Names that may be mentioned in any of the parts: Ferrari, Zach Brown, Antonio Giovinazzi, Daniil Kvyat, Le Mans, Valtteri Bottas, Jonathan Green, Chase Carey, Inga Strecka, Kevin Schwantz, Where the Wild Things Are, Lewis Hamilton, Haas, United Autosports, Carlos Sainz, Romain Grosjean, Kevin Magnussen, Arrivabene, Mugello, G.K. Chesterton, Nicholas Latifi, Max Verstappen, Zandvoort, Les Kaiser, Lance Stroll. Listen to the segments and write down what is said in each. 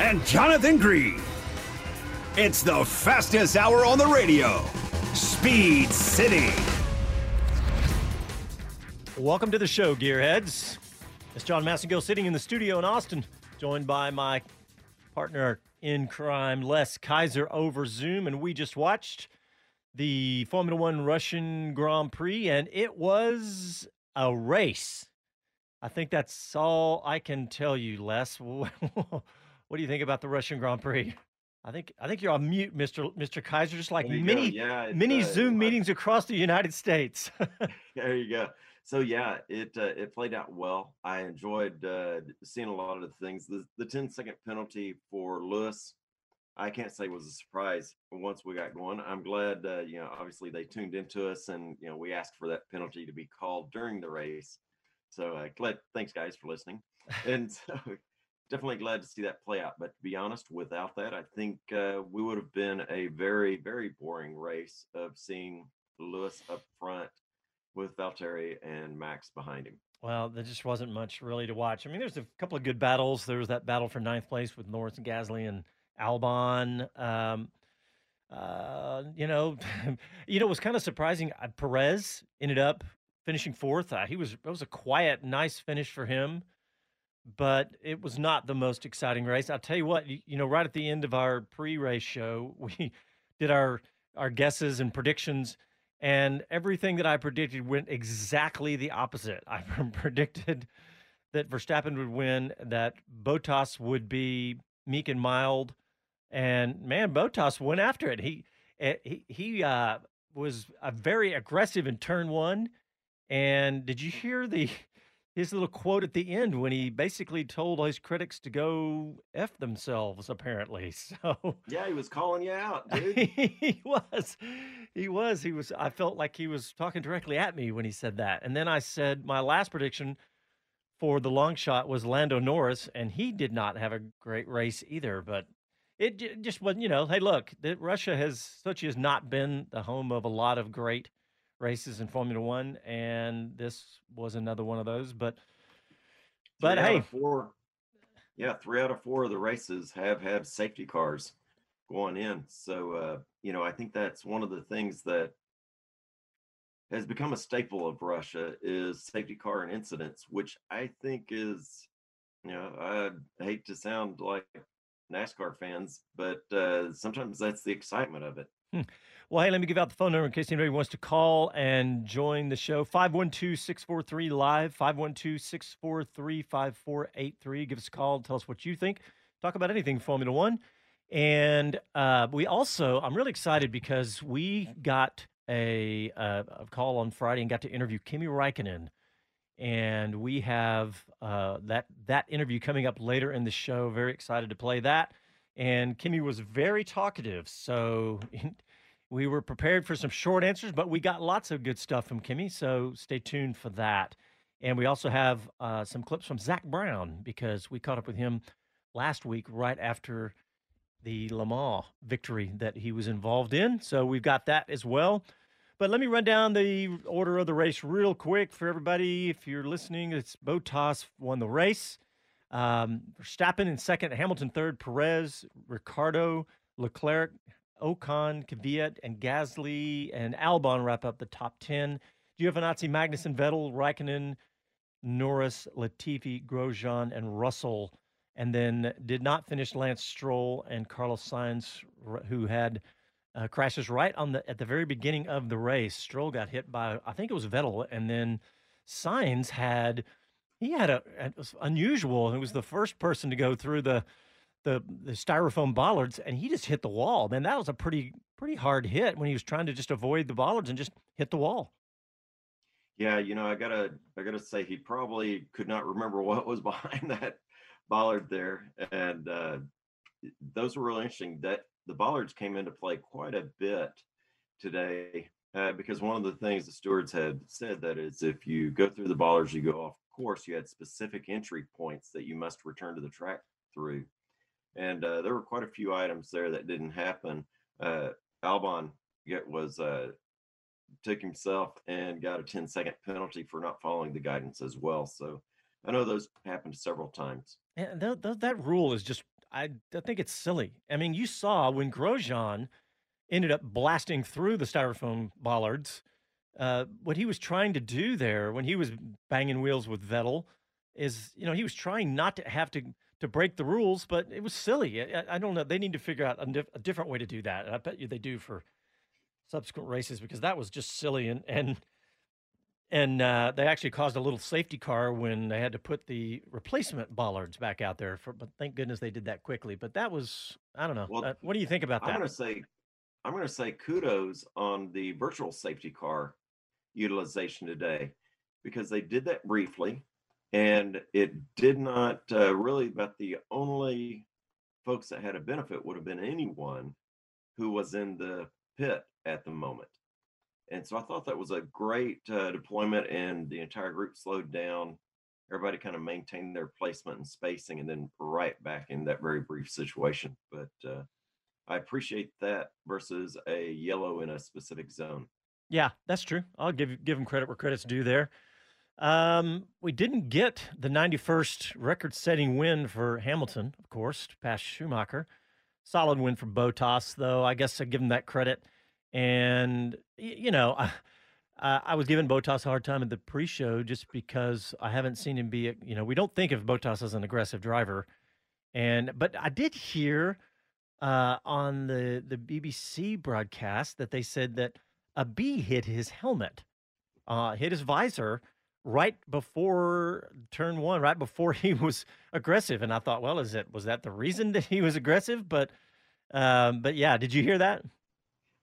and Jonathan Green. It's the fastest hour on the radio, Speed City. Welcome to the show, gearheads. It's John Massengill sitting in the studio in Austin, joined by my partner in crime, Les Kaiser, over Zoom, and we just watched the Formula 1 Russian Grand Prix, and it was a race. I think that's all I can tell you, Les. What do you think about the Russian Grand Prix? I think you're on mute, Mr. Kaiser, just like many Zoom meetings across the United States. There you go. So yeah, it played out well. I enjoyed seeing a lot of the things. The 10-second penalty for Lewis, I can't say was a surprise once we got going. I'm glad obviously they tuned into us, and we asked for that penalty to be called during the race. So glad. Thanks guys for listening. And so, definitely glad to see that play out. But to be honest, without that, I think we would have been a very, very boring race of seeing Lewis up front with Valtteri and Max behind him. Well, there just wasn't much really to watch. I mean, there's a couple of good battles. There was that battle for ninth place with Norris and Gasly and Albon. It was kind of surprising. Perez ended up finishing fourth. It was a quiet, nice finish for him. But it was not the most exciting race. I'll tell you what, right at the end of our pre-race show, we did our guesses and predictions, and everything that I predicted went exactly the opposite. I predicted that Verstappen would win, that Bottas would be meek and mild, and man, Bottas went after it. He was very aggressive in turn one, and did you hear his little quote at the end when he basically told his critics to go F themselves, apparently. So yeah, he was calling you out, dude. He was. I felt like he was talking directly at me when he said that. And then I said my last prediction for the long shot was Lando Norris, and he did not have a great race either. But it just wasn't, hey, look, Sochi has not been the home of a lot of great races in Formula One, and this was another one of those. But hey, three out of four of the races have had safety cars going in. So I think that's one of the things that has become a staple of Russia is safety car and incidents, which I think is, I hate to sound like NASCAR fans, but sometimes that's the excitement of it. Well, hey, let me give out the phone number in case anybody wants to call and join the show. 512-643-LIVE, 512-643-5483. Give us a call. Tell us what you think. Talk about anything Formula One. And I'm really excited because we got a call on Friday and got to interview Kimi Räikkönen. And we have that interview coming up later in the show. Very excited to play that. And Kimi was very talkative, so we were prepared for some short answers, but we got lots of good stuff from Kimi, so stay tuned for that. And we also have some clips from Zach Brown, because we caught up with him last week right after the Le Mans victory that he was involved in, so we've got that as well. But let me run down the order of the race real quick for everybody. If you're listening, it's Bottas won the race. Verstappen in second, Hamilton third, Perez, Ricciardo, Leclerc, Ocon, Kvyat, and Gasly and Albon wrap up the top 10. Giovinazzi, Magnussen, Vettel, Raikkonen, Norris, Latifi, Grosjean, and Russell. And then did not finish Lance Stroll and Carlos Sainz, who had crashes right at the very beginning of the race. Stroll got hit by, I think it was Vettel, and then Sainz had, he had a, it was unusual. It was the first person to go through the styrofoam bollards, and he just hit the wall. Man, that was a pretty hard hit when he was trying to just avoid the bollards and just hit the wall. Yeah, you know, I gotta say he probably could not remember what was behind that bollard there, and those were really interesting. That the bollards came into play quite a bit today because one of the things the stewards had said that is if you go through the bollards, you go off course. You had specific entry points that you must return to the track through, and there were quite a few items there that didn't happen. Albon took himself and got a 10-second penalty for not following the guidance as well. So I know those happened several times. And that rule is just, I think it's silly. I mean, you saw when Grosjean ended up blasting through the styrofoam bollards, what he was trying to do there when he was banging wheels with Vettel is, you know, he was trying not to have to break the rules, but it was silly. I don't know. They need to figure out a different way to do that. And I bet you they do for subsequent races, because that was just silly. And they actually caused a little safety car when they had to put the replacement bollards back out there for, but thank goodness they did that quickly. But that was, I don't know. Well, what do you think about that? I'm going to say kudos on the virtual safety car utilization today, because they did that briefly and it did not really, but the only folks that had a benefit would have been anyone who was in the pit at the moment. And so I thought that was a great deployment, and the entire group slowed down. Everybody kind of maintained their placement and spacing, and then right back in that very brief situation. But I appreciate that versus a yellow in a specific zone. Yeah, that's true. I'll give them credit where credit's due there. We didn't get the 91st record-setting win for Hamilton, of course, to pass Schumacher. Solid win for Bottas, though. I guess I give him that credit. And, you know, I was giving Bottas a hard time at the pre-show just because I haven't seen him be, you know, we don't think of Bottas as an aggressive driver. But I did hear on the BBC broadcast that they said that a bee hit his helmet, hit his visor right before turn one, right before he was aggressive. And I thought, well, was that the reason that he was aggressive? But yeah, did you hear that?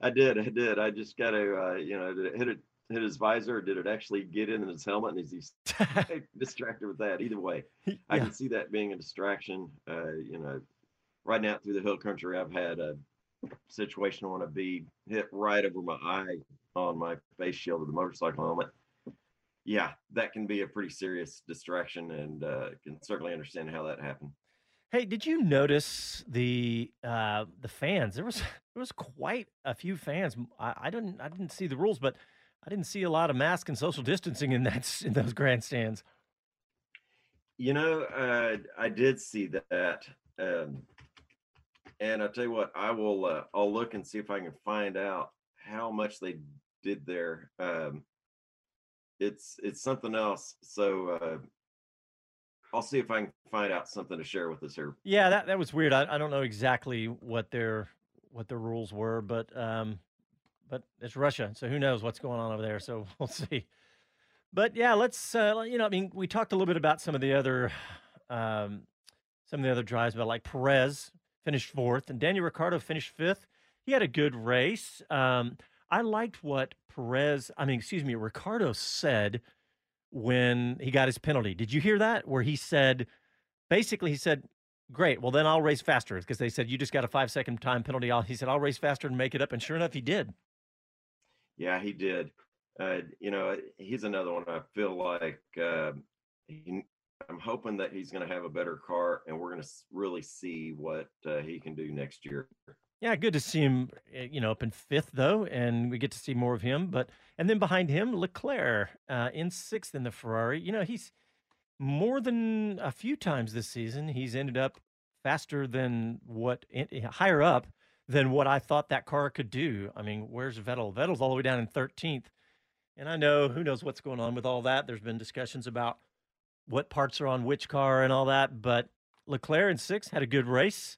I did. I just got to, you know, did it hit his visor, or did it actually get in his helmet? And is he distracted with that? Either way, yeah. I can see that being a distraction. You know, riding out through the hill country, I've had a situation on a bee hit right over my eye on my face shield of the motorcycle helmet. Yeah, that can be a pretty serious distraction, and can certainly understand how that happened. Hey, did you notice the fans? There was quite a few fans. I didn't see the rules, but I didn't see a lot of mask and social distancing in those grandstands. You know, I did see that, and I tell you what, I'll look and see if I can find out how much they did there. It's something else. So. I'll see if I can find out something to share with us here. Yeah, that was weird. I don't know exactly what their rules were, but it's Russia, so who knows what's going on over there? So we'll see. But yeah, let's you know, I mean, we talked a little bit about some of the other drives, but like Perez finished fourth and Daniel Ricciardo finished fifth. He had a good race. I liked what Ricciardo said when he got his penalty. Did you hear that? Where he said, basically he said, great, well then I'll race faster, because they said, you just got a 5-second time penalty. He said, I'll race faster and make it up. And sure enough, he did. Yeah, he did. You know, he's another one. I feel like I'm hoping that he's going to have a better car, and we're going to really see what he can do next year. Yeah, good to see him, you know, up in fifth, though, and we get to see more of him. And then behind him, Leclerc in sixth in the Ferrari. You know, he's more than a few times this season, he's ended up faster than higher up than what I thought that car could do. I mean, where's Vettel? Vettel's all the way down in 13th. And I know, who knows what's going on with all that. There's been discussions about what parts are on which car and all that. But Leclerc in sixth had a good race.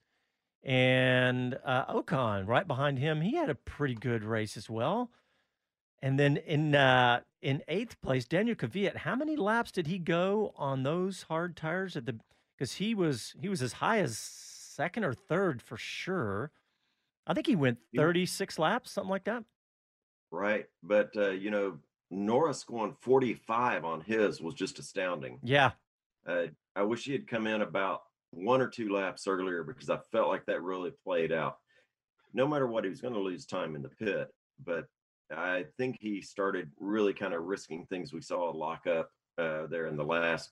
And Ocon right behind him, he had a pretty good race as well. And then in In eighth place, Daniil Kvyat, how many laps did he go on those hard tires at the? Because he was as high as second or third for sure. I think he went 36 laps, something like that. Right, but Norris going 45 on his was just astounding. Yeah, I wish he had come in about one or two laps earlier because I felt like that really played out. No matter what, he was going to lose time in the pit, but I think he started really kind of risking things. We saw a lockup there in the last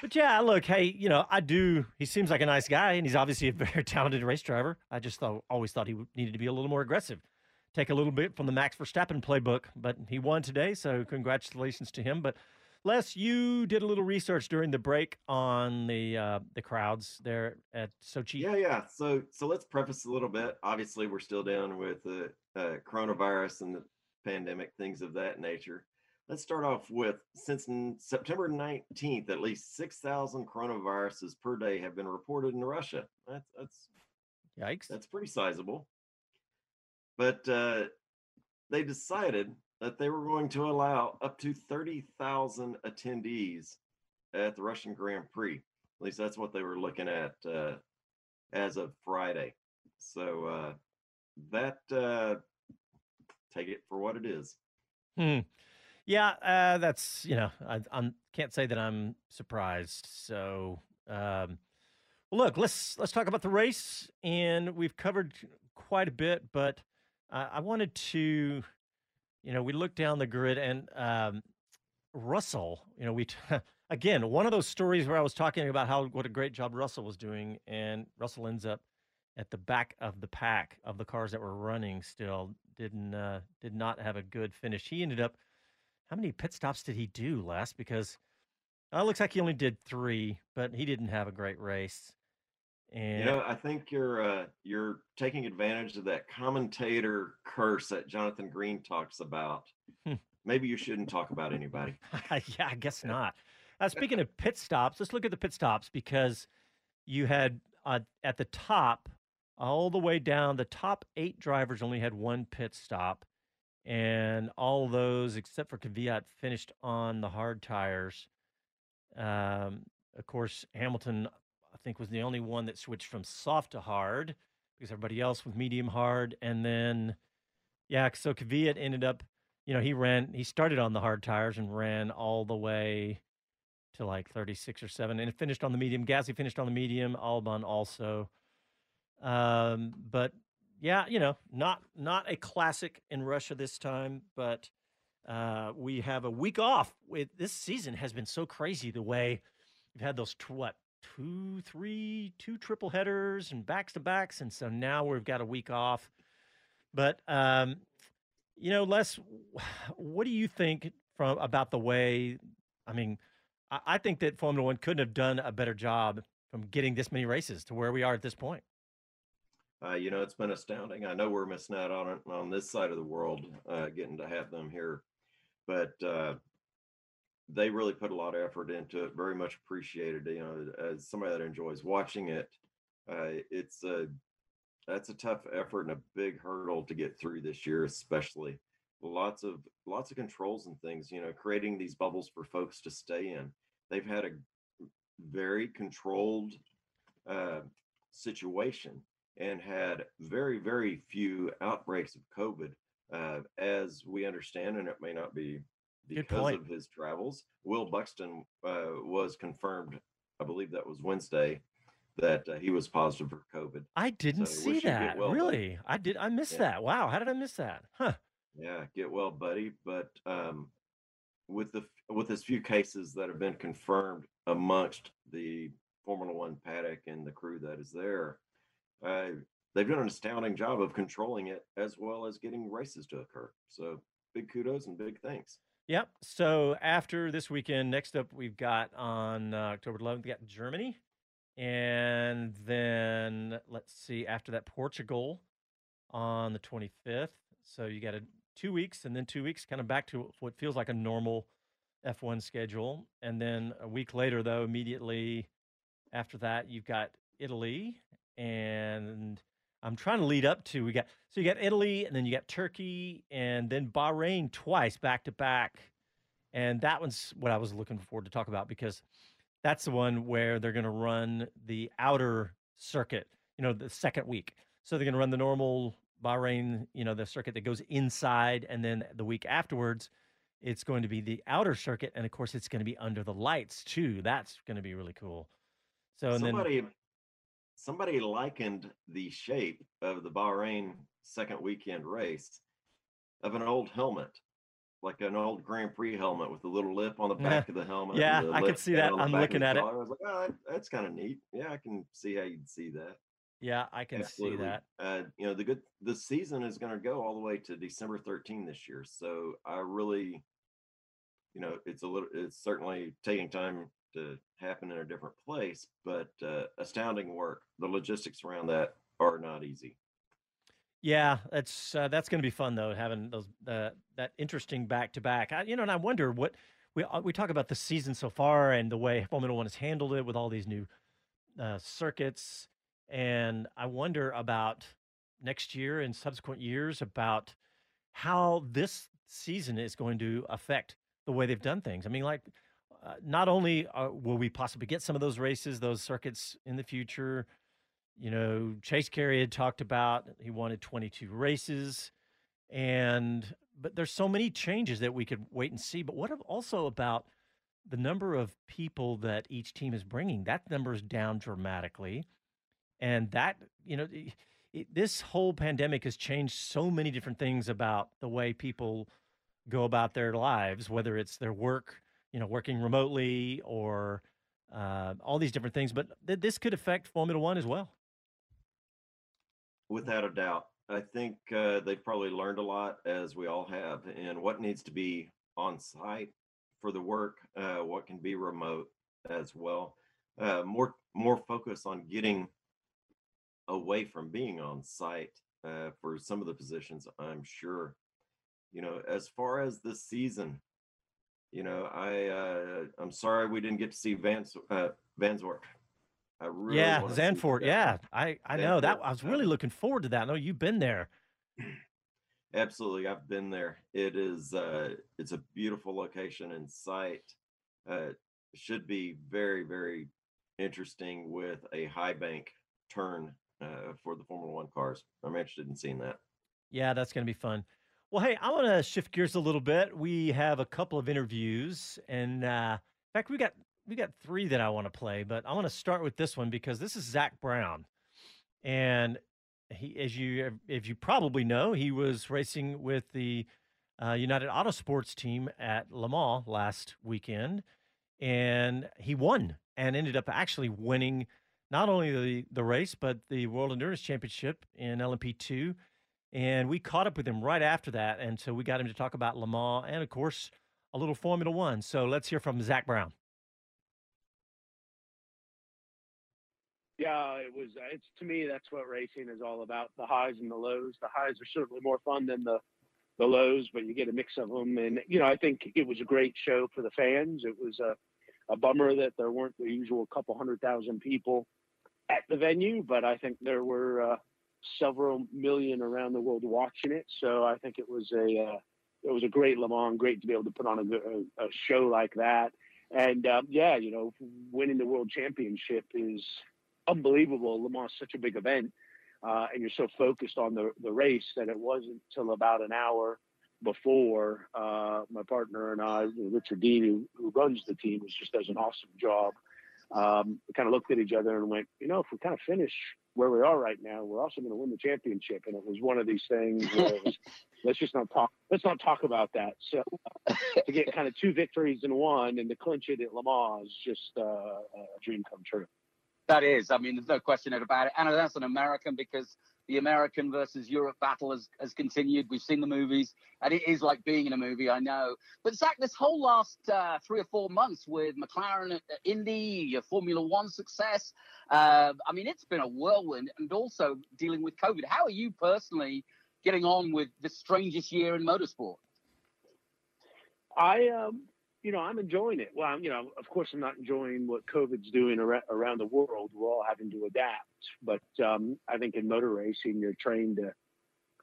But yeah, look, hey, I do. He seems like a nice guy, and he's obviously a very talented race driver. I just always thought he needed to be a little more aggressive. Take a little bit from the Max Verstappen playbook, but he won today, so congratulations to him. But Les, you did a little research during the break on the crowds there at Sochi. Yeah. So let's preface a little bit. Obviously, we're still down with the coronavirus and the pandemic, things of that nature. Let's start off with, since September 19th, at least 6,000 coronaviruses per day have been reported in Russia. That's pretty sizable. But they decided that they were going to allow up to 30,000 attendees at the Russian Grand Prix. At least that's what they were looking at as of Friday. So take it for what it is. Yeah, that's, you know, I can't say that I'm surprised. So look, let's talk about the race. And we've covered quite a bit, but I wanted to, you know, we looked down the grid and Russell, you know, again, one of those stories where I was talking about what a great job Russell was doing, and Russell ends up at the back of the pack of the cars that were running still. Did not have a good finish. He ended up, how many pit stops did he do last? Because it looks like he only did 3, but he didn't have a great race. And you know, I think you're taking advantage of that commentator curse that Jonathan Green talks about. Maybe you shouldn't talk about anybody. Yeah, I guess not. Speaking of pit stops, let's look at the pit stops, because you had at the top, all the way down, the top 8 drivers only had 1 pit stop, and all those except for Kvyat finished on the hard tires. Of course, Hamilton, I think, was the only one that switched from soft to hard, because everybody else was medium hard. And then, yeah, so Kvyat ended up, you know, he started on the hard tires and ran all the way to like 36 or 7, and it finished on the medium. Gasly finished on the medium, Albon also. But yeah, you know, not a classic in Russia this time, but we have a week off. This season has been so crazy the way we've had those two triple headers and backs-to-backs, and so now we've got a week off. But you know, Les, what do you think about the way? I mean, I think that Formula 1 couldn't have done a better job from getting this many races to where we are at this point. You know, it's been astounding. I know we're missing out on it on this side of the world, getting to have them here. But they really put a lot of effort into it. Very much appreciated. You know, as somebody that enjoys watching it, that's a tough effort and a big hurdle to get through this year, especially. Lots of controls and things. You know, creating these bubbles for folks to stay in. They've had a very controlled situation, and had very, very few outbreaks of COVID, as we understand, and it may not be because of his travels. Will Buxton was confirmed, I believe that was Wednesday, that he was positive for COVID. I didn't see that, well, really? Buddy. I missed that. Wow, how did I miss that? Huh. Yeah, get well, buddy. But with as few cases that have been confirmed amongst the Formula 1 paddock and the crew that is there, they've done an astounding job of controlling it, as well as getting races to occur. So big kudos and big thanks. Yep. So after this weekend, next up, we've got on October 11th, we got Germany. And then let's see, after that, Portugal on the 25th. So you got 2 weeks, and then 2 weeks kind of back to what feels like a normal F1 schedule. And then a week later, though, immediately after that, you've got Italy. And I'm trying to lead up to, you got Italy, and then you got Turkey, and then Bahrain twice back to back. And that one's what I was looking forward to talk about, because that's the one where they're going to run the outer circuit, you know, the second week. So they're going to run the normal Bahrain, you know, the circuit that goes inside. And then the week afterwards, it's going to be the outer circuit. And of course, it's going to be under the lights too. That's going to be really cool. So, and Somebody likened the shape of the Bahrain second weekend race of an old helmet, like an old Grand Prix helmet with a little lip on the back of the helmet. Yeah, I could see that. I'm looking at it. I was like, oh, that's kind of neat. Yeah, I can see how you'd see that. Yeah, I can see that. You know, the season is going to go all the way to December 13 this year. So I really, you know, it's certainly taking time to happen in a different place, but astounding work. The logistics around that are not easy. Yeah, that's going to be fun though, having those that interesting back to back. You know, and I wonder what we talk about the season so far and the way Formula 1 has handled it with all these new circuits, and I wonder about next year and subsequent years about how this season is going to affect the way they've done things. I mean, like, not only will we possibly get some of those races, those circuits in the future, you know, Chase Carey had talked about he wanted 22 races, but there's so many changes that we could wait and see. But what also about the number of people that each team is bringing? That number is down dramatically. And that, you know, this whole pandemic has changed so many different things about the way people go about their lives, whether it's their work, you know, working remotely or all these different things. But this could affect Formula One as well. Without a doubt. I think they've probably learned a lot, as we all have, and what needs to be on site for the work, what can be remote as well. More focus on getting away from being on site for some of the positions, I'm sure. You know, as far as this season, you know, I'm sorry we didn't get to see Zandvoort. I really want to Zandvoort. Yeah, I know that. I was really looking forward to that. I know you've been there. Absolutely, I've been there. It is it's a beautiful location and site. Should be very, very interesting with a high bank turn for the Formula One cars. I'm interested in seeing that. Yeah, that's going to be fun. Well, hey, I want to shift gears a little bit. We have a couple of interviews, and in fact, we got three that I want to play, but I want to start with this one because this is Zach Brown, and he, as you probably know, he was racing with the United Autosports team at Le Mans last weekend, and he won and ended up actually winning not only the race but the World Endurance Championship in LMP2. And we caught up with him right after that, and so we got him to talk about Le Mans and, of course, a little Formula One. So let's hear from Zach Brown. Yeah, it's to me, that's what racing is all about, the highs and the lows. The highs are certainly more fun than the lows, but you get a mix of them. And, you know, I think it was a great show for the fans. It was a bummer that there weren't the usual couple 100,000 people at the venue, but I think there were several million around the world watching it. So I think it was a great Le Mans, great to be able to put on a show like that. And yeah, you know, winning the world championship is unbelievable. Le Mans is such a big event, and you're so focused on the race that it wasn't till about an hour before my partner and I, Richard Dean, who runs the team, just does an awesome job. We kind of looked at each other and went, you know, if we kind of finish where we are right now, we're also going to win the championship. And it was one of these things where it was, let's not talk about that. So to get kind of two victories in one and to clinch it at Le Mans is just a dream come true. That is. I mean, there's no question about it. And that's an American, because the American versus Europe battle has continued. We've seen the movies, and it is like being in a movie, I know. But, Zach, this whole last 3 or 4 months with McLaren, Indy, your Formula One success, I mean, it's been a whirlwind, and also dealing with COVID. How are you personally getting on with the strangest year in motorsport? You know, I'm enjoying it. Well, you know, of course, I'm not enjoying what COVID's doing around the world. We're all having to adapt. But I think in motor racing, you're trained to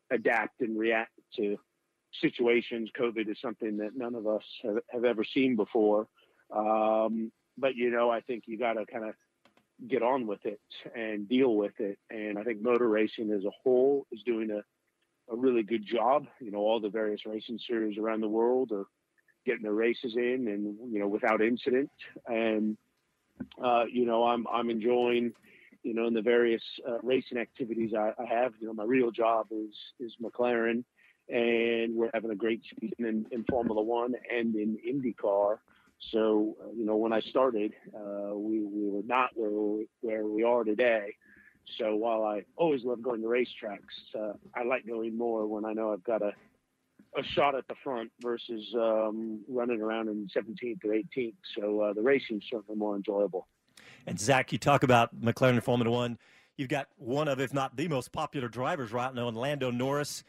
adapt and react to situations. COVID is something that none of us have ever seen before. But, you know, I think you got to kind of get on with it and deal with it. And I think motor racing as a whole is doing a really good job. You know, all the various racing series around the world are getting the races in, and, you know, without incident. And, you know, I'm enjoying, you know, in the various racing activities I have. You know, my real job is McLaren, and we're having a great season in Formula One and in IndyCar. So, you know, when I started, we were not where we are today. So while I always love going to racetracks, I like going more when I know I've got a shot at the front versus running around in 17th or 18th. So the racing's certainly more enjoyable. And Zach, you talk about McLaren and Formula One. You've got one of, if not the most popular drivers right now, in Lando Norris.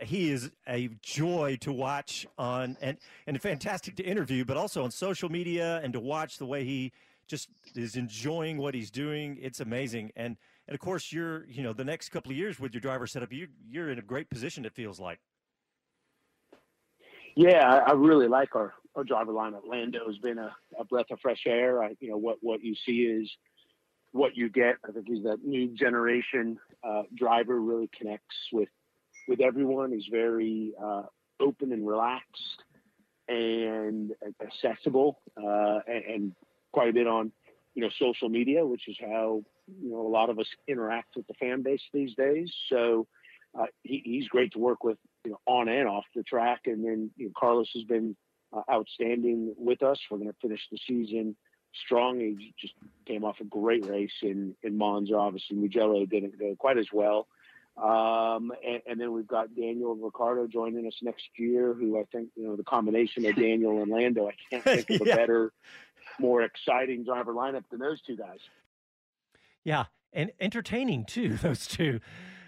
He is a joy to watch on, and fantastic to interview, but also on social media, and to watch the way he just is enjoying what he's doing. It's amazing. And of course, you're, you know, the next couple of years with your driver setup, you're in a great position, it feels like. Yeah, I really like our driver lineup. Lando's been a breath of fresh air. What you see is what you get. I think he's that new generation driver, really connects with everyone. He's very open and relaxed and accessible, and quite a bit on, social media, which is how, a lot of us interact with the fan base these days. So he's great to work with, on and off the track. And then Carlos has been outstanding with us. We're going to finish the season strong. He just came off a great race in Monza. Obviously, Mugello didn't go quite as well. And then we've got Daniel and Ricciardo joining us next year, who I think, the combination of Daniel and Lando, I can't think of a better, more exciting driver lineup than those two guys. Yeah, and entertaining too, those two.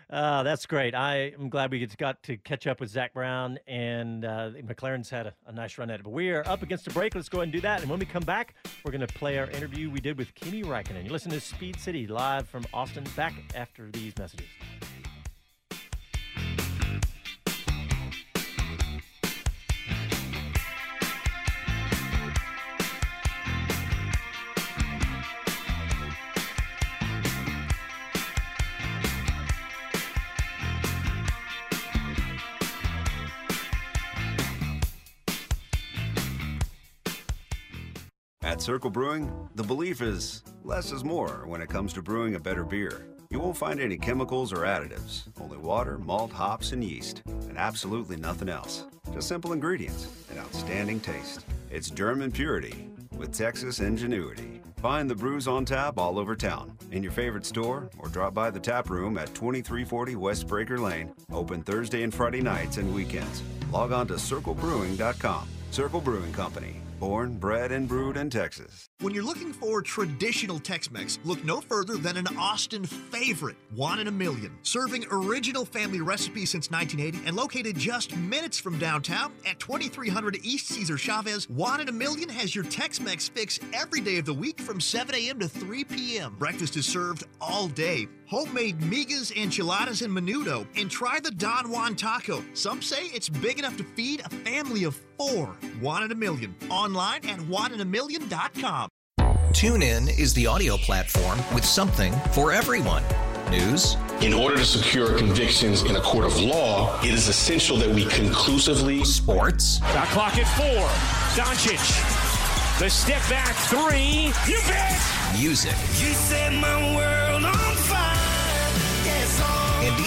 That's great. I am glad we got to catch up with Zach Brown, and McLaren's had a nice run at it. But we are up against a break. Let's go ahead and do that. And when we come back, we're going to play our interview we did with Kimi Räikkönen. You're listening to Speed City live from Austin. Back after these messages. At Circle Brewing, the belief is less is more when it comes to brewing a better beer. You won't find any chemicals or additives, only water, malt, hops, and yeast, and absolutely nothing else. Just simple ingredients and outstanding taste. It's German purity with Texas ingenuity. Find the brews on tap all over town, in your favorite store, or drop by the tap room at 2340 West Breaker Lane, open Thursday and Friday nights and weekends. Log on to circlebrewing.com. Circle Brewing Company. Born, bred, and brewed in Texas. When you're looking for traditional Tex-Mex, look no further than an Austin favorite, One in a Million. Serving original family recipes since 1980 and located just minutes from downtown at 2300 East Cesar Chavez, One in a Million has your Tex-Mex fix every day of the week from 7 a.m. to 3 p.m. Breakfast is served all day. Homemade migas, enchiladas, and menudo. And try the Don Juan Taco. Some say it's big enough to feed a family of four. One in a Million. Online at oneinamillion.com. TuneIn is the audio platform with something for everyone. News. In order to secure convictions in a court of law, it is essential that we conclusively. Sports. The clock at 4. Doncic. The step back 3. You bet. Music. You set my world on fire. Yes, oh. And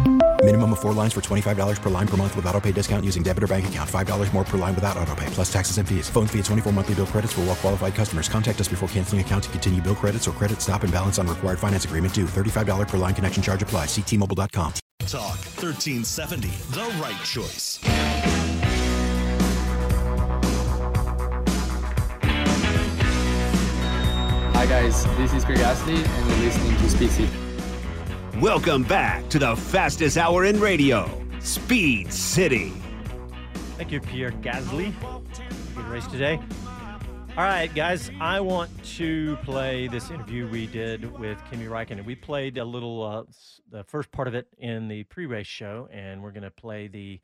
Minimum of 4 lines for $25 per line per month with auto pay discount using debit or bank account. $5 more per line without auto pay, plus taxes and fees. Phone fee at 24 monthly bill credits for well qualified customers. Contact us before canceling account to continue bill credits or credit stop and balance on required finance agreement due. $35 per line connection charge applies. See T-Mobile.com. Talk 1370, the right choice. Hi guys, this is Pierre Gasly and you're listening to Speed City. Welcome back to the fastest hour in radio, Speed City. Thank you, Pierre Gasly. Good race today. All right, guys, I want to play this interview we did with Kimi Räikkönen. We played a little, the first part of it in the pre-race show, and we're going to play the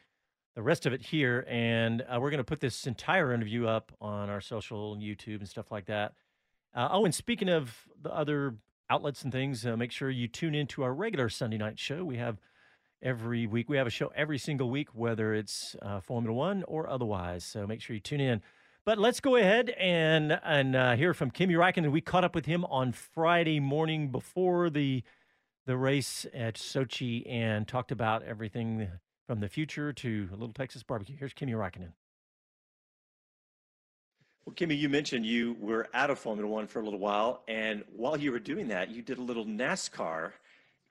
rest of it here. And we're going to put this entire interview up on our social and YouTube and stuff like that. And speaking of the other outlets and things, make sure you tune into our regular Sunday night show. We have a show every single week, whether it's Formula 1 or otherwise. So make sure you tune in. But let's go ahead and hear from Kimi Räikkönen. We caught up with him on Friday morning before the race at Sochi and talked about everything from the future to a little Texas barbecue. Here's Kimi Räikkönen. Well, Kimi, you mentioned you were out of Formula 1 for a little while, and while you were doing that, you did a little NASCAR,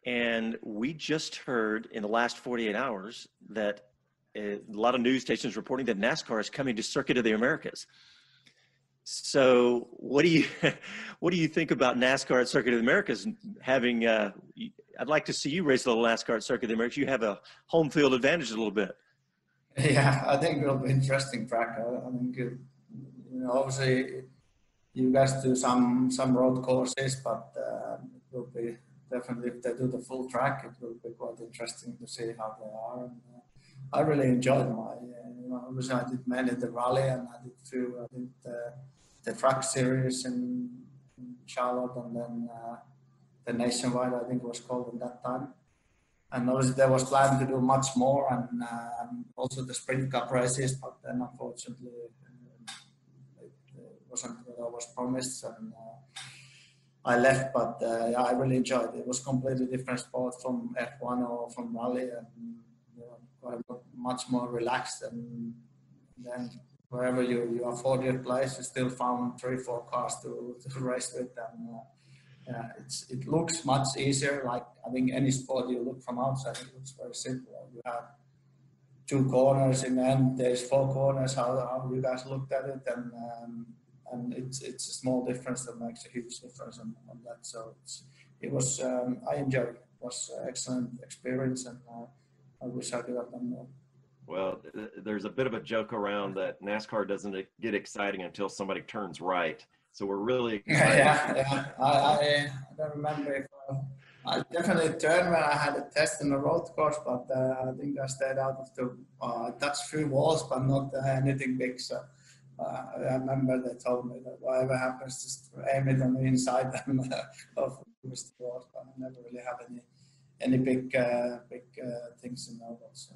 And we just heard in the last 48 hours that a lot of news stations reporting that NASCAR is coming to Circuit of the Americas. So what do you think about NASCAR at Circuit of the Americas having, I'd like to see you race a little NASCAR at Circuit of the Americas. You have a home field advantage a little bit. Yeah, I think it'll be interesting track. I think, obviously you guys do some road courses, but it will be definitely, if they do the full track, it will be quite interesting to see how they are. And, I really enjoyed my, obviously I did mainly the rally, and I did the track series in Charlotte, and then the nationwide, I think was called at that time. And obviously there was planned to do much more, and also the Sprint Cup races, but then unfortunately it wasn't what I was promised, and I left. But yeah, I really enjoyed it. It was completely different sport from F1 or from rally, and quite much more relaxed. And then wherever you are 40th place, you still found 3-4 cars to race with, and yeah, it looks much easier. Like, I think any sport you look from outside, it looks very simple. You have two corners, in the end there's 4 corners, how you guys looked at it, and it's a small difference that makes a huge difference on that. So it was I enjoyed it. It was an excellent experience, and I wish I could have done more. Well, there's a bit of a joke around that NASCAR doesn't get exciting until somebody turns right. So we're really excited. Yeah. I don't remember if I definitely turned when I had a test in the road course, but I think I stayed out of the touched 3 walls, but not anything big. So I remember they told me that whatever happens, just aim it on the inside and off the walls. But I never really had any big things in that. So.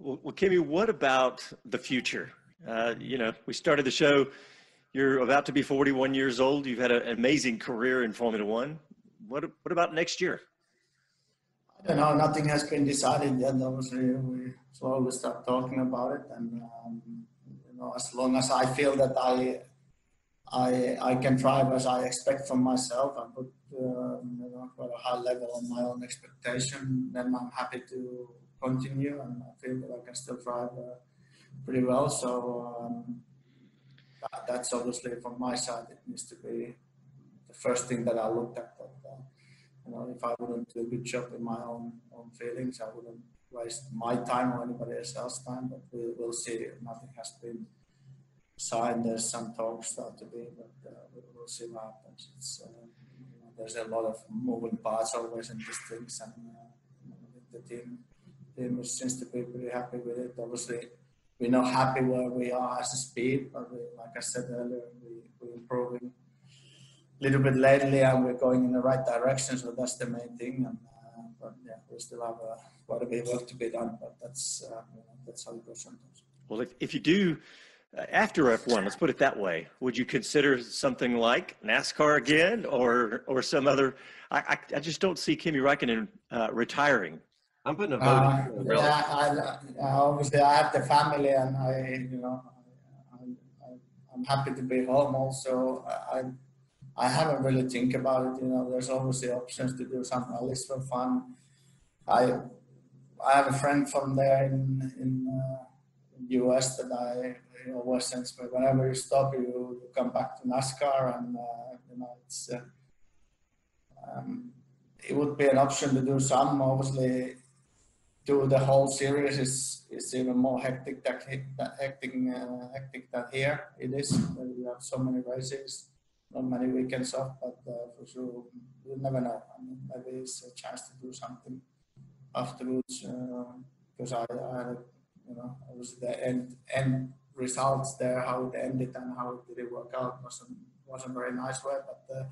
Well, Kimi, what about the future? We started the show. You're about to be 41 years old. You've had an amazing career in Formula 1. What about next year? I don't know. Nothing has been decided yet. Obviously, we slowly start talking about it, and as long as I feel that I can drive as I expect from myself, I put quite a high level on my own expectation, then I'm happy to continue, and I feel that I can still drive pretty well. So. That's obviously from my side. It needs to be the first thing that I looked at. But, if I wouldn't do a good job in my own feelings, I wouldn't waste my time or anybody else's time. But we'll see. Nothing has been signed. There's some talks start to be, but we'll see what happens. It's, there's a lot of moving parts always in these things, and the team seems to be pretty happy with it. Obviously, we're not happy where we are as a speed, but like I said earlier, we're improving a little bit lately, and we're going in the right direction, so that's the main thing. And, but yeah, we still have quite a bit of work to be done, but that's how it goes sometimes. Well, if you do, after F1, let's put it that way, would you consider something like NASCAR again, or some other? I just don't see Kimi Räikkönen retiring. I'm putting a vote. Obviously, I have the family, and I'm happy to be home. Also, I haven't really think about it. There's obviously options to do some rallies for fun. I have a friend from there in U.S. that I always sense. But whenever you stop, you come back to NASCAR, and it's. It would be an option to do some. Obviously, do the whole series is even more hectic than here. It is. We have so many races, not many weekends off, but for sure, you never know. I mean, maybe it's a chance to do something afterwards, because obviously the end results there, how it ended and how it did work out wasn't very nice way, but.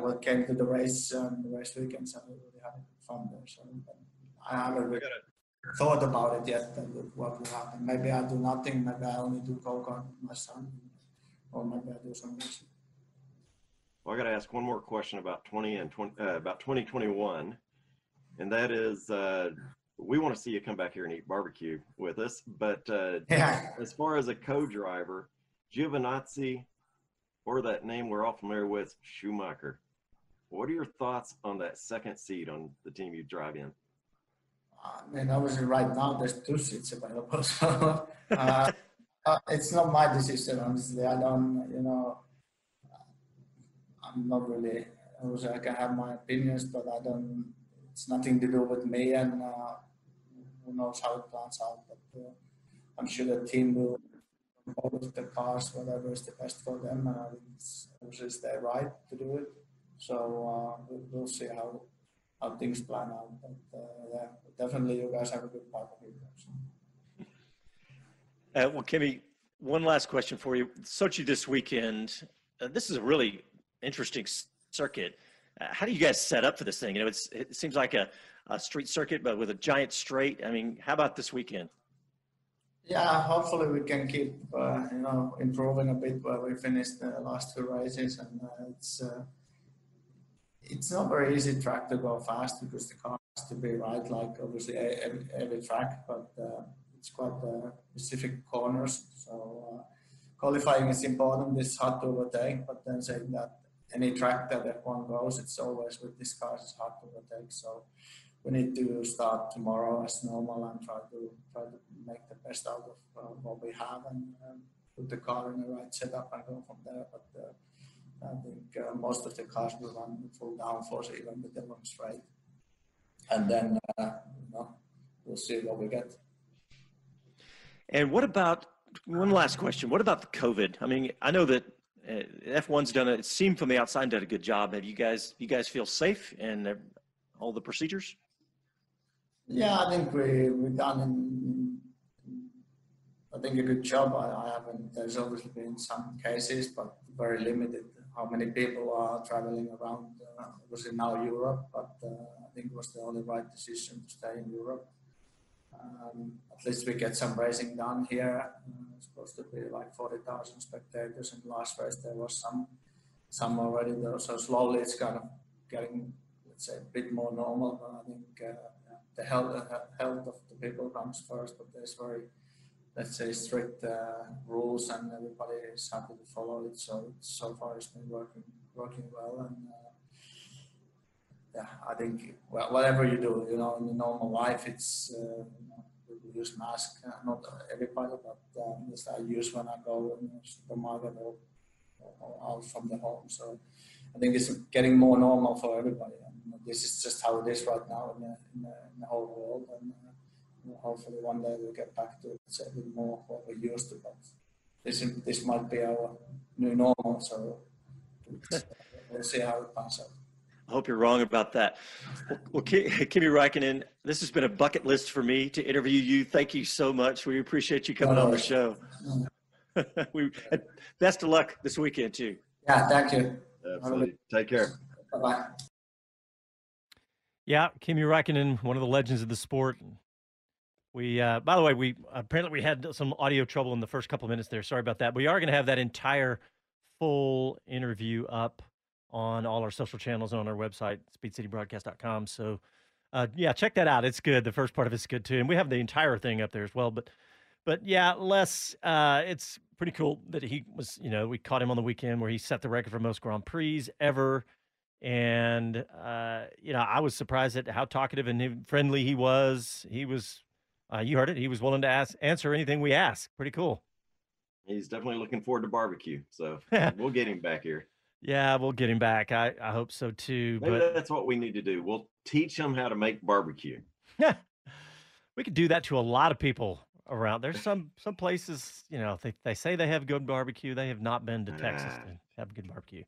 What came to the race and the race weekends, and we really had fun there. So I haven't really thought about it yet, that what will happen. Maybe I do nothing, maybe I only do go-kart with my son, or maybe I do some racing. Well, I got to ask one more question about 2021, and that is, we want to see you come back here and eat barbecue with us, but as far as a co-driver, Giovinazzi, or that name we're all familiar with, Schumacher. What are your thoughts on that second seat on the team you drive in? And obviously right now there's two seats available, so it's not my decision, honestly. I don't, you know, I'm not really, obviously I can have my opinions, but I don't, it's nothing to do with me, and who knows how it plans out, but I'm sure the team will both the cars, whatever is the best for them, and I think it's their right to do it. So we'll see how things plan out. But yeah, definitely you guys have a good part of it. So. Well, Kimi, one last question for you. Sochi this weekend, this is a really interesting circuit. How do you guys set up for this thing? You know, it seems like a street circuit, but with a giant straight. I mean, how about this weekend? Yeah, hopefully we can keep, you know, improving a bit where we finished the last two races, and it's not very easy track to go fast because the car has to be right, like obviously every track, but it's quite specific corners. So qualifying is important. It's hard to overtake, but then saying that any track that F1 goes, it's always with this car it's hard to overtake. So. We need to start tomorrow as normal and try to make the best out of what we have, and put the car in the right setup and go from there. But I think most of the cars will run full downforce even with the long straight, and then you know, we'll see what we get. And what about one last question? What about the COVID? I mean, I know that F1's done it seemed from the outside done a good job. Have you guys feel safe and all the procedures? Yeah, I think we've done, I think, a good job. I haven't, there's obviously been some cases, but very limited. How many people are traveling around, obviously now Europe, but I think it was the only right decision to stay in Europe. At least we get some racing done here. It's supposed to be like 40,000 spectators, and last race there was some already there. So slowly it's kind of getting, let's say, a bit more normal, but I think the health of the people comes first, but there's very, let's say, strict rules, and everybody is happy to follow it, so far it's been working well, and yeah, I think, well, whatever you do, you know, in the normal life, it's, you know, we use masks, not everybody, but this I use when I go in the supermarket or out from the home, so I think it's getting more normal for everybody. This is just how it is right now in the whole world, and hopefully one day we'll get back to it. It's a bit more what we used to, but this might be our new normal, so we'll see how it pans out. I hope you're wrong about that. Well, Kimi Räikkönen, this has been a bucket list for me to interview you. Thank you so much. We appreciate you coming on the show. Best of luck this weekend, too. Yeah, thank you. Absolutely. Take care. Bye-bye. Yeah, Kimi Räikkönen, one of the legends of the sport. We, by the way, we apparently we had some audio trouble in the first couple of minutes there. Sorry about that. We are going to have that entire full interview up on all our social channels and on our website, speedcitybroadcast.com. So, yeah, check that out. It's good. The first part of it's good too, and we have the entire thing up there as well. But yeah, Les, it's pretty cool that he was. You know, we caught him on the weekend where he set the record for most Grand Prix ever. And, you know, I was surprised at how talkative and friendly he was. He was, you heard it, he was willing to answer anything we asked. Pretty cool. He's definitely looking forward to barbecue. So we'll get him back here. Yeah, we'll get him back. I hope so too. Maybe that's what we need to do. We'll teach him how to make barbecue. Yeah, we could do that to a lot of people around. There's some places, you know, they say they have good barbecue. They have not been to Texas to have good barbecue.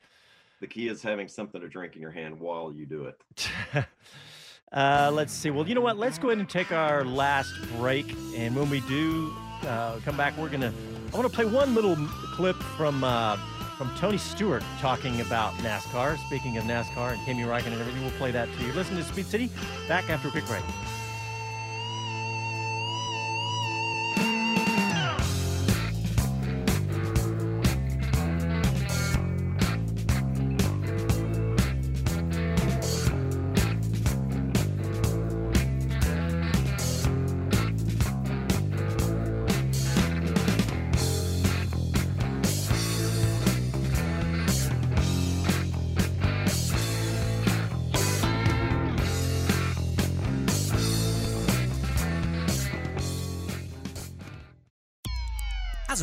The key is having something to drink in your hand while you do it. Let's see. Well, you know what? Let's go ahead and take our last break. And when we do come back, I want to play one little clip from Tony Stewart talking about NASCAR. Speaking of NASCAR and Kimi Räikkönen and everything, we'll play that to you. Listen to Speed City. Back after a quick break. As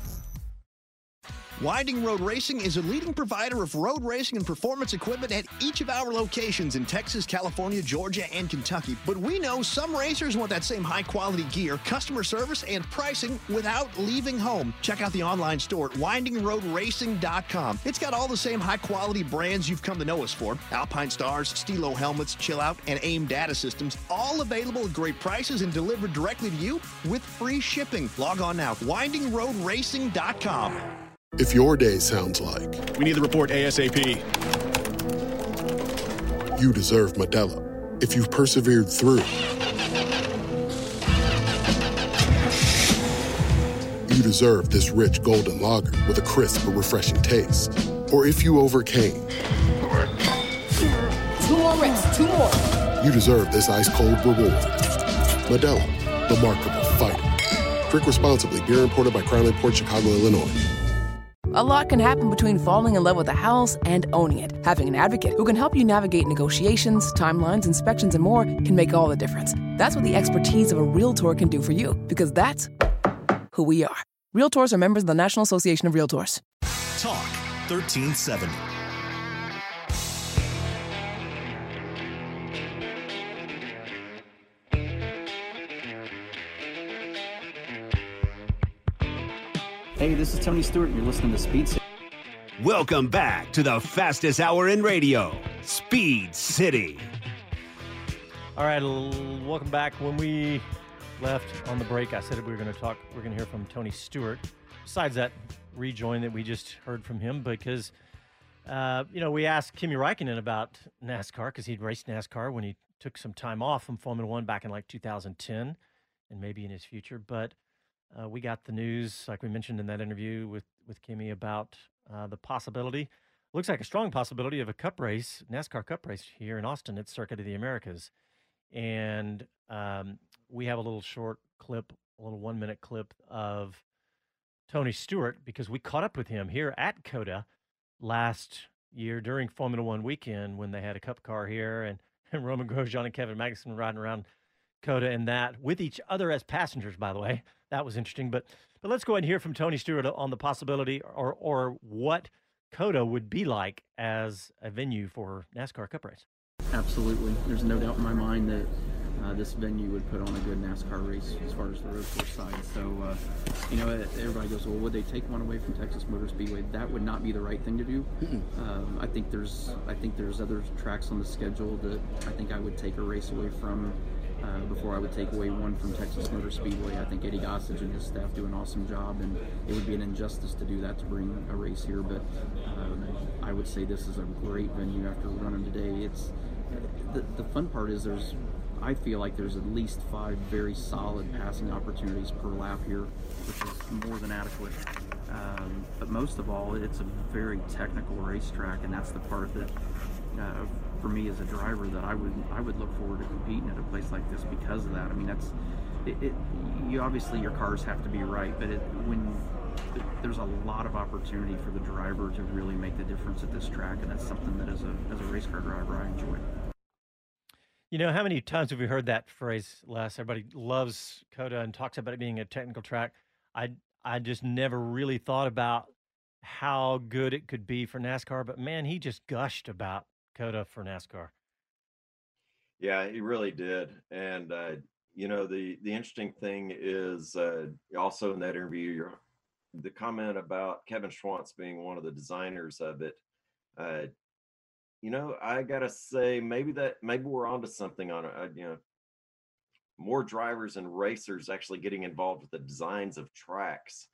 Winding Road Racing is a leading provider of road racing and performance equipment at each of our locations in Texas, California, Georgia, and Kentucky. But we know some racers want that same high-quality gear, customer service, and pricing without leaving home. Check out the online store at windingroadracing.com. It's got all the same high-quality brands you've come to know us for. Alpine Stars, Stilo helmets, Chill Out, and AIM data systems, all available at great prices and delivered directly to you with free shipping. Log on now, windingroadracing.com. If your day sounds like... We need the report ASAP. You deserve Modelo. If you've persevered through... You deserve this rich golden lager with a crisp but refreshing taste. Or if you overcame... 2 more rings, 2 more. You deserve this ice-cold reward. Modelo, the Markable Fighter. Drink responsibly. Beer imported by Crown Imports, Chicago, Illinois. A lot can happen between falling in love with a house and owning it. Having an advocate who can help you navigate negotiations, timelines, inspections, and more can make all the difference. That's what the expertise of a Realtor can do for you, because that's who we are. Realtors are members of the National Association of Realtors. Talk 1370. Hey, this is Tony Stewart, and you're listening to Speed City. Welcome back to the fastest hour in radio, Speed City. All right, welcome back. When we left on the break, I said we were going to talk, we're going to hear from Tony Stewart. Besides that rejoin that we just heard from him, because, we asked Kimi Räikkönen about NASCAR, because he'd raced NASCAR when he took some time off from Formula 1 back in like 2010, and maybe in his future, but... we got the news, like we mentioned in that interview with Kimi, about the possibility, looks like a strong possibility of a cup race, NASCAR cup race here in Austin at Circuit of the Americas. And we have a little short clip, a little 1-minute clip of Tony Stewart, because we caught up with him here at COTA last year during Formula 1 weekend when they had a cup car here, and Romain Grosjean and Kevin Magnussen were riding around COTA and that with each other as passengers, by the way. That was interesting, but let's go ahead and hear from Tony Stewart on the possibility or what COTA would be like as a venue for NASCAR Cup race. Absolutely. There's no doubt in my mind that this venue would put on a good NASCAR race as far as the road course side. So, everybody goes, well, would they take one away from Texas Motor Speedway? That would not be the right thing to do. I think there's other tracks on the schedule that I think I would take a race away from. Before I would take away one from Texas Motor Speedway. I think Eddie Gossage and his staff do an awesome job, and it would be an injustice to do that, to bring a race here. But I would say this is a great venue after running today. It's the fun part is I feel like there's at least 5 very solid passing opportunities per lap here, which is more than adequate. But most of all, it's a very technical racetrack, and that's the part that for me as a driver that I would look forward to competing at a place like this because of that. I mean, that's it. You obviously, your cars have to be right, but there's a lot of opportunity for the driver to really make the difference at this track, and that's something that as a race car driver I enjoy. You know, how many times have we heard that phrase, Les? Everybody loves COTA and talks about it being a technical track. I just never really thought about how good it could be for NASCAR, but man, he just gushed about COTA for NASCAR. Yeah, he really did. And the interesting thing is also in that interview, the comment about Kevin Schwantz being one of the designers of it. I gotta say, maybe we're onto something on it. More drivers and racers actually getting involved with the designs of tracks,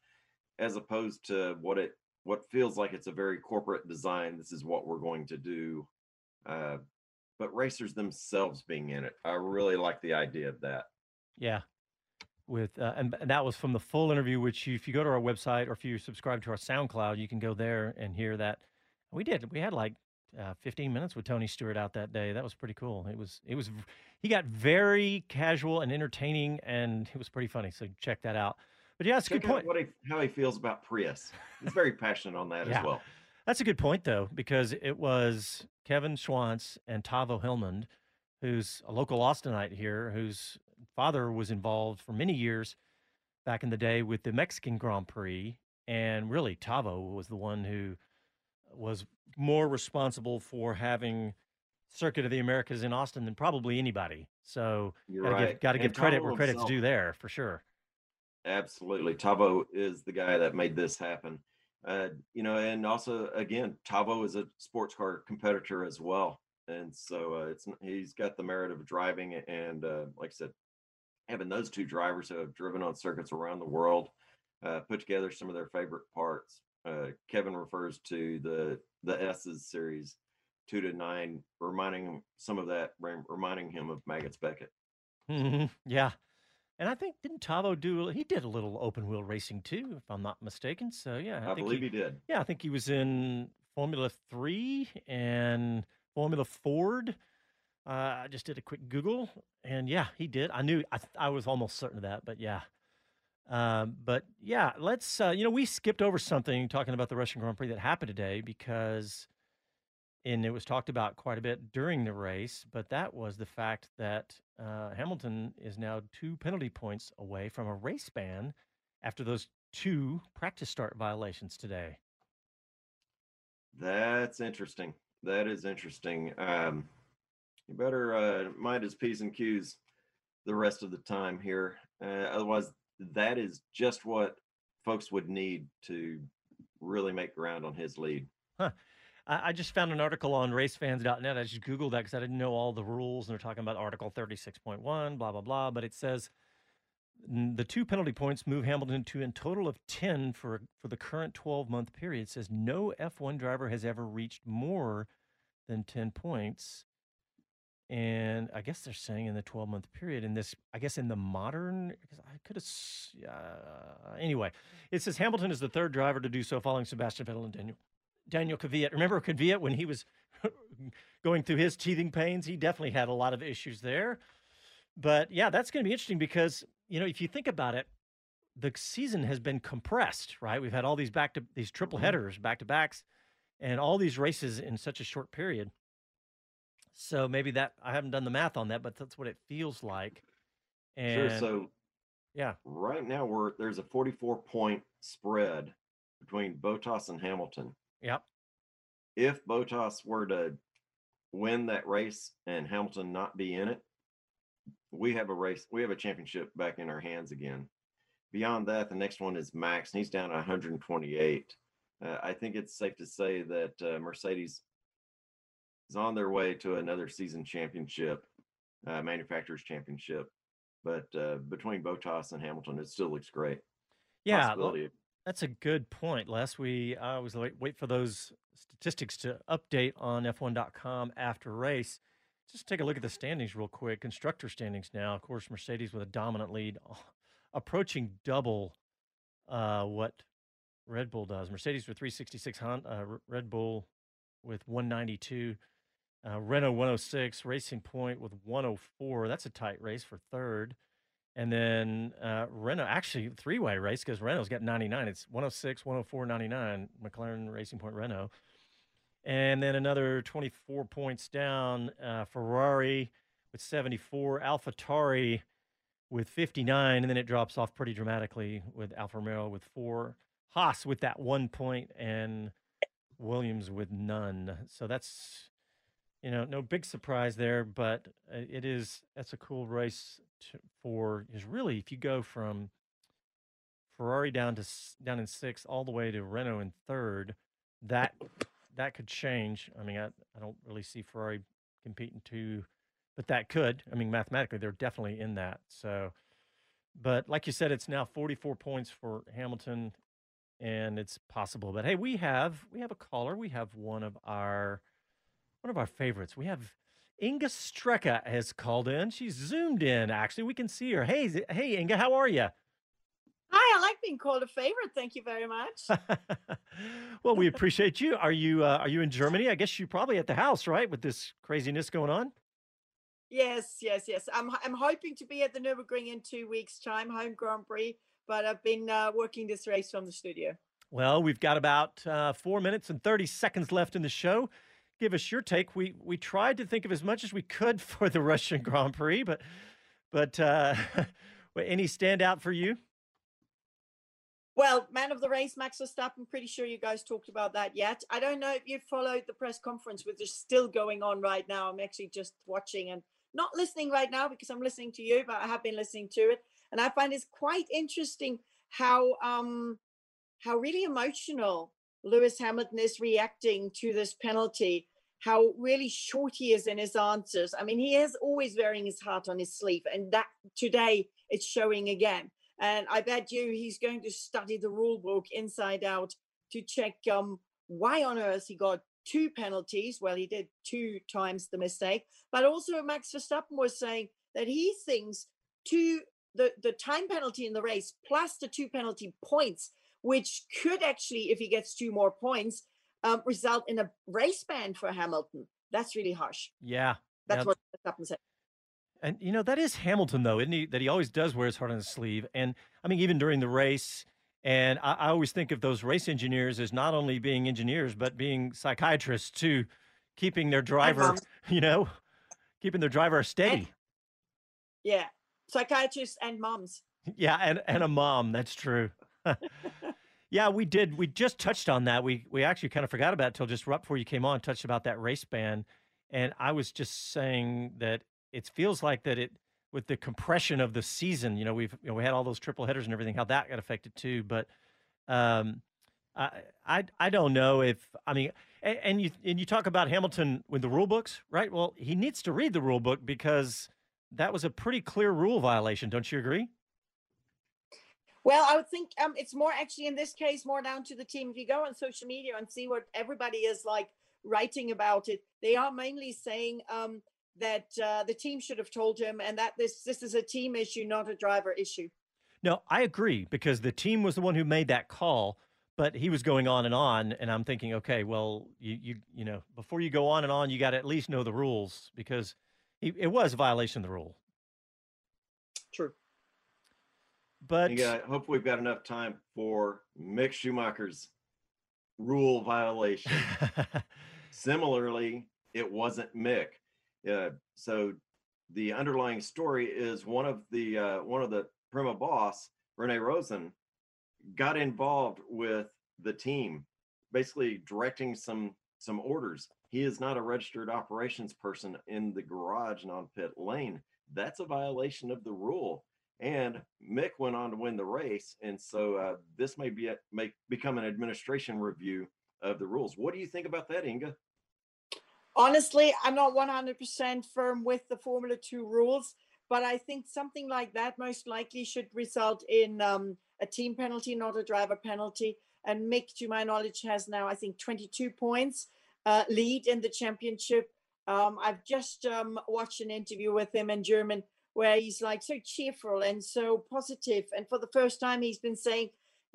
as opposed to what feels like it's a very corporate design. This is what we're going to do. But racers themselves being in it, I really like the idea of that. Yeah, with and that was from the full interview, which if you go to our website or if you subscribe to our SoundCloud, you can go there and hear that. We had like 15 minutes with Tony Stewart out that day. That was pretty cool. It was he got very casual and entertaining, and it was pretty funny. So check that out. But yeah, that's a good point. How he feels about Prius. He's very passionate on that as well. That's a good point though, because it was Kevin Schwantz and Tavo Hellmund, who's a local Austinite here, whose father was involved for many years back in the day with the Mexican Grand Prix. And really, Tavo was the one who was more responsible for having Circuit of the Americas in Austin than probably anybody. So got to give credit where credit's due there for sure. Absolutely. Tavo is the guy that made this happen. And also, again, Tavo is a sports car competitor as well. And so he's got the merit of driving and, like I said, having those two drivers who have driven on circuits around the world, put together some of their favorite parts. Kevin refers to the S's series 2 to 9, reminding him of Maggots Beckett. Mm-hmm. Yeah. And I think, didn't Tavo he did a little open wheel racing too, if I'm not mistaken. So yeah, I believe he did. Yeah. I think he was in Formula 3 and Formula Ford. I just did a quick Google, and yeah, he did. I was almost certain of that, but yeah. But yeah, let's, we skipped over something talking about the Russian Grand Prix that happened today and it was talked about quite a bit during the race, but that was the fact that Hamilton is now 2 penalty points away from a race ban after those 2 practice start violations today. That's interesting. That is interesting. You better mind his P's and Q's the rest of the time here. Otherwise, that is just what folks would need to really make ground on his lead. Huh. I just found an article on racefans.net. I just Googled that because I didn't know all the rules, and they're talking about Article 36.1, blah, blah, blah. But it says the 2 penalty points move Hamilton to a total of 10 for the current 12-month period. It says no F1 driver has ever reached more than 10 points. And I guess they're saying in the 12-month period in this, I guess in the modern, because I could have, anyway, it says Hamilton is the 3rd driver to do so following Sebastian Vettel and Daniil Kvyat. Remember Kvyat when he was going through his teething pains? He definitely had a lot of issues there. But yeah, that's going to be interesting because, if you think about it, the season has been compressed, right? We've had all these these triple headers, back-to-backs, and all these races in such a short period. So maybe I haven't done the math on that, but that's what it feels like. And sure. So yeah, right now there's a 44-point spread between Bottas and Hamilton. Yep. If Bottas were to win that race and Hamilton not be in it, we have a championship back in our hands again. Beyond that, the next one is Max, and he's down 128. I think it's safe to say that Mercedes is on their way to another season championship, manufacturer's championship. But between Bottas and Hamilton, it still looks great. Yeah. That's a good point, Les. I always wait for those statistics to update on F1.com after race. Just take a look at the standings real quick. Constructor standings now. Of course, Mercedes with a dominant lead, approaching double what Red Bull does. Mercedes with 366, Red Bull with 192, Renault 106, Racing Point with 104. That's a tight race for 3rd. And then Renault, actually, three-way race because Renault's got 99. It's 106, 104, 99, McLaren, Racing Point, Renault. And then another 24 points down, Ferrari with 74, AlphaTauri with 59, and then it drops off pretty dramatically with Alfa Romeo with 4, Haas with that 1 point, and Williams with none. So that's, no big surprise there, but that's a cool race really, if you go from Ferrari down in 6th all the way to Renault in 3rd, that could change. I mean, I don't really see Ferrari competing too, but that could. I mean, mathematically, they're definitely in that. So, but like you said, it's now 44 points for Hamilton, and it's possible. But hey, we have a caller. We have one of our favorites. We have Inga Strecka has called in. She's zoomed in, actually. We can see her. Hey, Inga, how are you? Hi, I like being called a favorite. Thank you very much. Well, we appreciate you. Are you in Germany? I guess you're probably at the house, right, with this craziness going on? Yes. I'm hoping to be at the Nürburgring in 2 weeks' time, home Grand Prix, but I've been working this race from the studio. Well, we've got about 4 minutes and 30 seconds left in the show. Give us your take. We tried to think of as much as we could for the Russian Grand Prix, but any standout for you? Well, man of the race, Max Verstappen, pretty sure you guys talked about that yet. I don't know if you followed the press conference, which is still going on right now. I'm actually just watching and not listening right now because I'm listening to you, but I have been listening to it. And I find it's quite interesting how really emotional Lewis Hamilton is reacting to this penalty, how really short he is in his answers. I mean, he is always wearing his heart on his sleeve, and that today it's showing again. And I bet you he's going to study the rule book inside out to check why on earth he got two penalties. Well, he did two times the mistake. But also Max Verstappen was saying that he thinks the time penalty in the race plus the two penalty points, which could actually, if he gets two more points, result in a race ban for Hamilton. That's really harsh. Yeah. That's what Verstappen said. And, you know, that is Hamilton, though, isn't he? That he always does wear his heart on his sleeve. And, I mean, even during the race, and I always think of those race engineers as not only being engineers, but being psychiatrists, too, keeping their driver, keeping their driver steady. Yeah. Psychiatrists and moms. Yeah, and a mom. That's true. Yeah, we did. We just touched on that. We actually kind of forgot about it till just right before you came on, touched about that race ban. And I was just saying that it feels like that it, with the compression of the season, we had all those triple headers and everything, how that got affected too. But I don't know if, I mean, and you talk about Hamilton with the rule books, right? Well, he needs to read the rule book because that was a pretty clear rule violation. Don't you agree? Well, I would think it's more actually in this case, more down to the team. If you go on social media and see what everybody is like writing about it, they are mainly saying that the team should have told him and that this is a team issue, not a driver issue. No, I agree, because the team was the one who made that call, but he was going on. And I'm thinking, okay, well, you know, before you go on and on, you got to at least know the rules, because it was a violation of the rule. True. But I hope we've got enough time for Mick Schumacher's rule violation. Similarly, it wasn't Mick. So the underlying story is one of the Prima boss, Rene Rosen, got involved with the team, basically directing some orders. He is not a registered operations person in the garage and on pit lane. That's a violation of the rule. And Mick went on to win the race. And so this may become an administration review of the rules. What do you think about that, Inga? Honestly, I'm not 100% firm with the Formula 2 rules, but I think something like that most likely should result in a team penalty, not a driver penalty. And Mick, to my knowledge, has now, I think, 22 points lead in the championship. I've just watched an interview with him in German, where he's like so cheerful and so positive. And for the first time, he's been saying,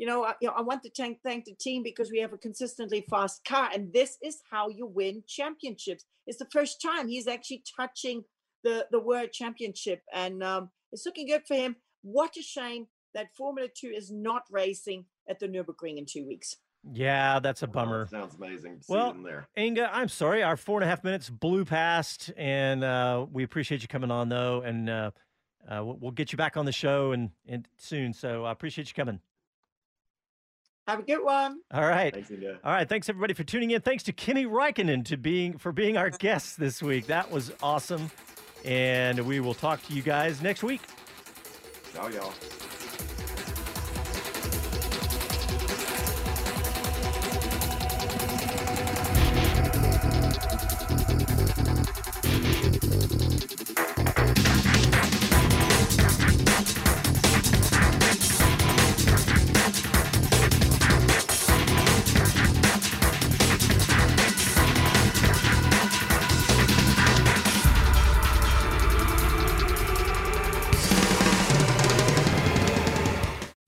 I want to thank the team because we have a consistently fast car. And this is how you win championships. It's the first time he's actually touching the word championship. And it's looking good for him. What a shame that Formula 2 is not racing at the Nürburgring in 2 weeks. Yeah, that's a bummer. Oh, sounds amazing to see them there. Inga, I'm sorry. Our 4.5 minutes blew past, and we appreciate you coming on, though. And we'll get you back on the show and soon. So I appreciate you coming. Have a good one. All right. Thanks, Inga. All right. Thanks, everybody, for tuning in. Thanks to Kimi Räikkönen for being our guest this week. That was awesome. And we will talk to you guys next week. Ciao, y'all.